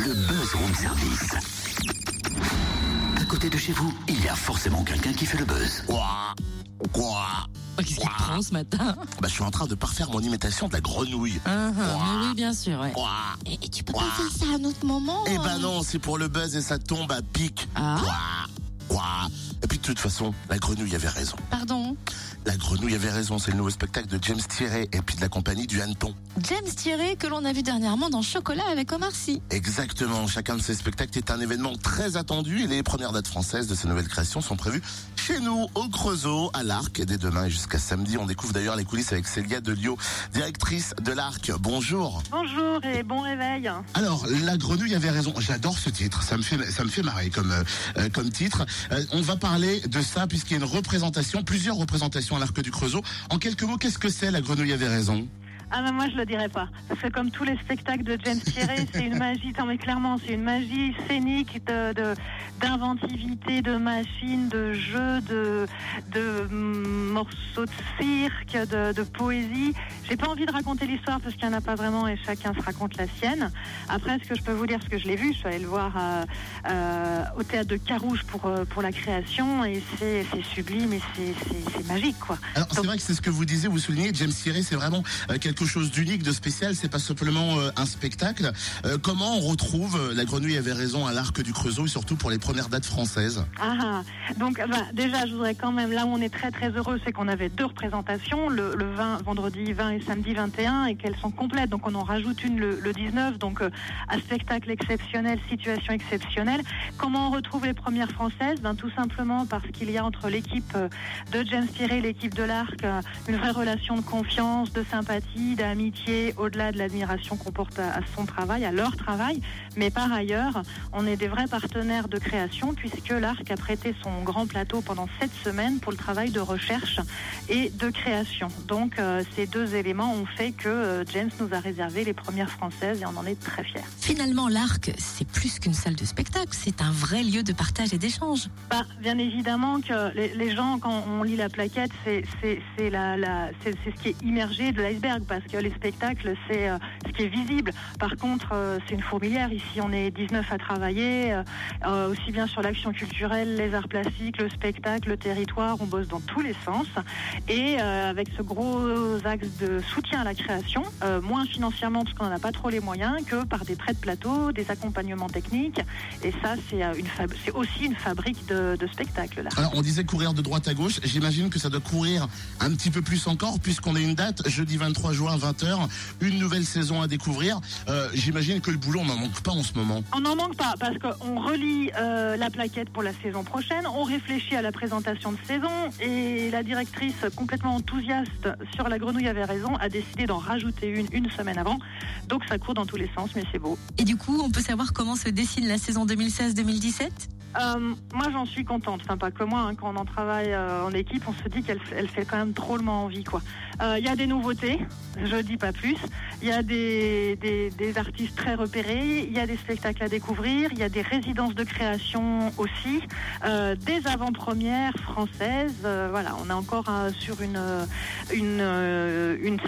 le buzz room service. À côté de chez vous, il y a forcément quelqu'un qui fait le buzz. Quoi? Qu'est-ce qu'il prend ce matin? Je suis en train de parfaire mon imitation de la grenouille. Oui, bien sûr. Ouais. Et tu peux pas faire ça à un autre moment? Non, c'est pour le buzz et ça tombe à pic. Et puis de toute façon, la grenouille avait raison. Pardon? La grenouille avait raison, c'est le nouveau spectacle de James Thiérrée et puis de la compagnie du hanneton. James Thiérrée que l'on a vu dernièrement dans Chocolat avec Omar Sy. Exactement, chacun de ces spectacles est un événement très attendu et les premières dates françaises de ces nouvelles créations sont prévues chez nous, au Creusot, à l'Arc, dès demain et jusqu'à samedi. On découvre d'ailleurs les coulisses avec Célia Delio, directrice de l'Arc. Bonjour. Bonjour et bon réveil. Alors, la grenouille avait raison, j'adore ce titre, ça me fait marrer comme titre. On va parler de ça puisqu'il y a une représentation, plusieurs représentations à l'Arc du Creusot. En quelques mots, qu'est-ce que c'est la grenouille avait raison? Moi je le dirais pas. Parce que comme tous les spectacles de James Piré, c'est une magie, c'est une magie scénique d'inventivité, de machines, de jeux, de morceaux de cirque, de poésie. J'ai pas envie de raconter l'histoire parce qu'il n'y en a pas vraiment et chacun se raconte la sienne. Après, ce que je peux vous dire, ce que je l'ai vu, je suis allée le voir au théâtre de Carouge pour la création et c'est sublime et c'est magique, quoi. Alors, donc, c'est vrai que c'est ce que vous disiez, vous soulignez, James Piré, c'est vraiment quelque chose d'unique, de spécial, c'est pas simplement un spectacle. Comment on retrouve La Grenouille avait raison à l'Arc du Creusot et surtout pour les premières dates françaises? Déjà, je voudrais quand même, là où on est très très heureux, c'est qu'on avait deux représentations, le 20, vendredi 20 et samedi 21, et qu'elles sont complètes, donc on en rajoute une le 19, donc un spectacle exceptionnel, situation exceptionnelle. Comment on retrouve les premières françaises? Tout simplement parce qu'il y a entre l'équipe de James Piré et l'équipe de l'Arc une vraie relation de confiance, de sympathie, d'amitié, au-delà de l'admiration qu'on porte à son travail, à leur travail. Mais par ailleurs, on est des vrais partenaires de création puisque l'Arc a prêté son grand plateau pendant 7 semaines pour le travail de recherche et de création. Donc ces deux éléments ont fait que James nous a réservé les premières françaises et on en est très fiers. Finalement, l'Arc, c'est plus qu'une salle de spectacle, c'est un vrai lieu de partage et d'échange. Bien évidemment que les gens, quand on lit la plaquette, c'est ce qui est immergé de l'iceberg, parce que les spectacles, c'est ce qui est visible. Par contre, c'est une fourmilière. Ici, on est 19 à travailler, aussi bien sur l'action culturelle, les arts plastiques, le spectacle, le territoire. On bosse dans tous les sens. Et avec ce gros axe de soutien à la création, moins financièrement, parce qu'on n'en a pas trop les moyens, que par des prêts de plateau, des accompagnements techniques. Et ça, c'est aussi une fabrique de spectacles. Là. Alors, on disait courir de droite à gauche. J'imagine que ça doit courir un petit peu plus encore, puisqu'on a une date jeudi 23 juin à 20h, une nouvelle saison à découvrir. J'imagine que le boulot, on n'en manque pas en ce moment. On n'en manque pas parce qu'on relie la plaquette pour la saison prochaine, on réfléchit à la présentation de saison et la directrice complètement enthousiaste sur La Grenouille avait raison a décidé d'en rajouter une semaine avant. Donc ça court dans tous les sens, mais c'est beau. Et du coup, on peut savoir comment se dessine la saison 2016-2017 ? Moi j'en suis contente, pas que moi, quand on en travaille en équipe, on se dit qu'elle fait quand même drôlement envie, quoi. Y a des nouveautés, je dis pas plus, il y a des artistes très repérés, il y a des spectacles à découvrir, il y a des résidences de création aussi, des avant-premières françaises, on est encore sur une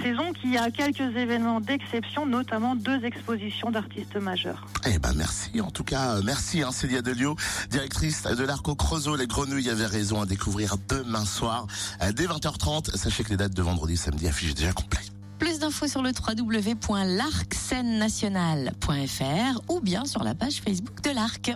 saison qui a quelques événements d'exception, notamment 2 expositions d'artistes majeurs. Merci, en tout cas, merci Célia Delio, directrice de l'Arc au Creusot. Les Grenouilles avaient raison, à découvrir demain soir dès 20h30. Sachez que les dates de vendredi et samedi affichent déjà complet. Plus d'infos sur le www.larcscenenationale.fr ou bien sur la page Facebook de l'Arc.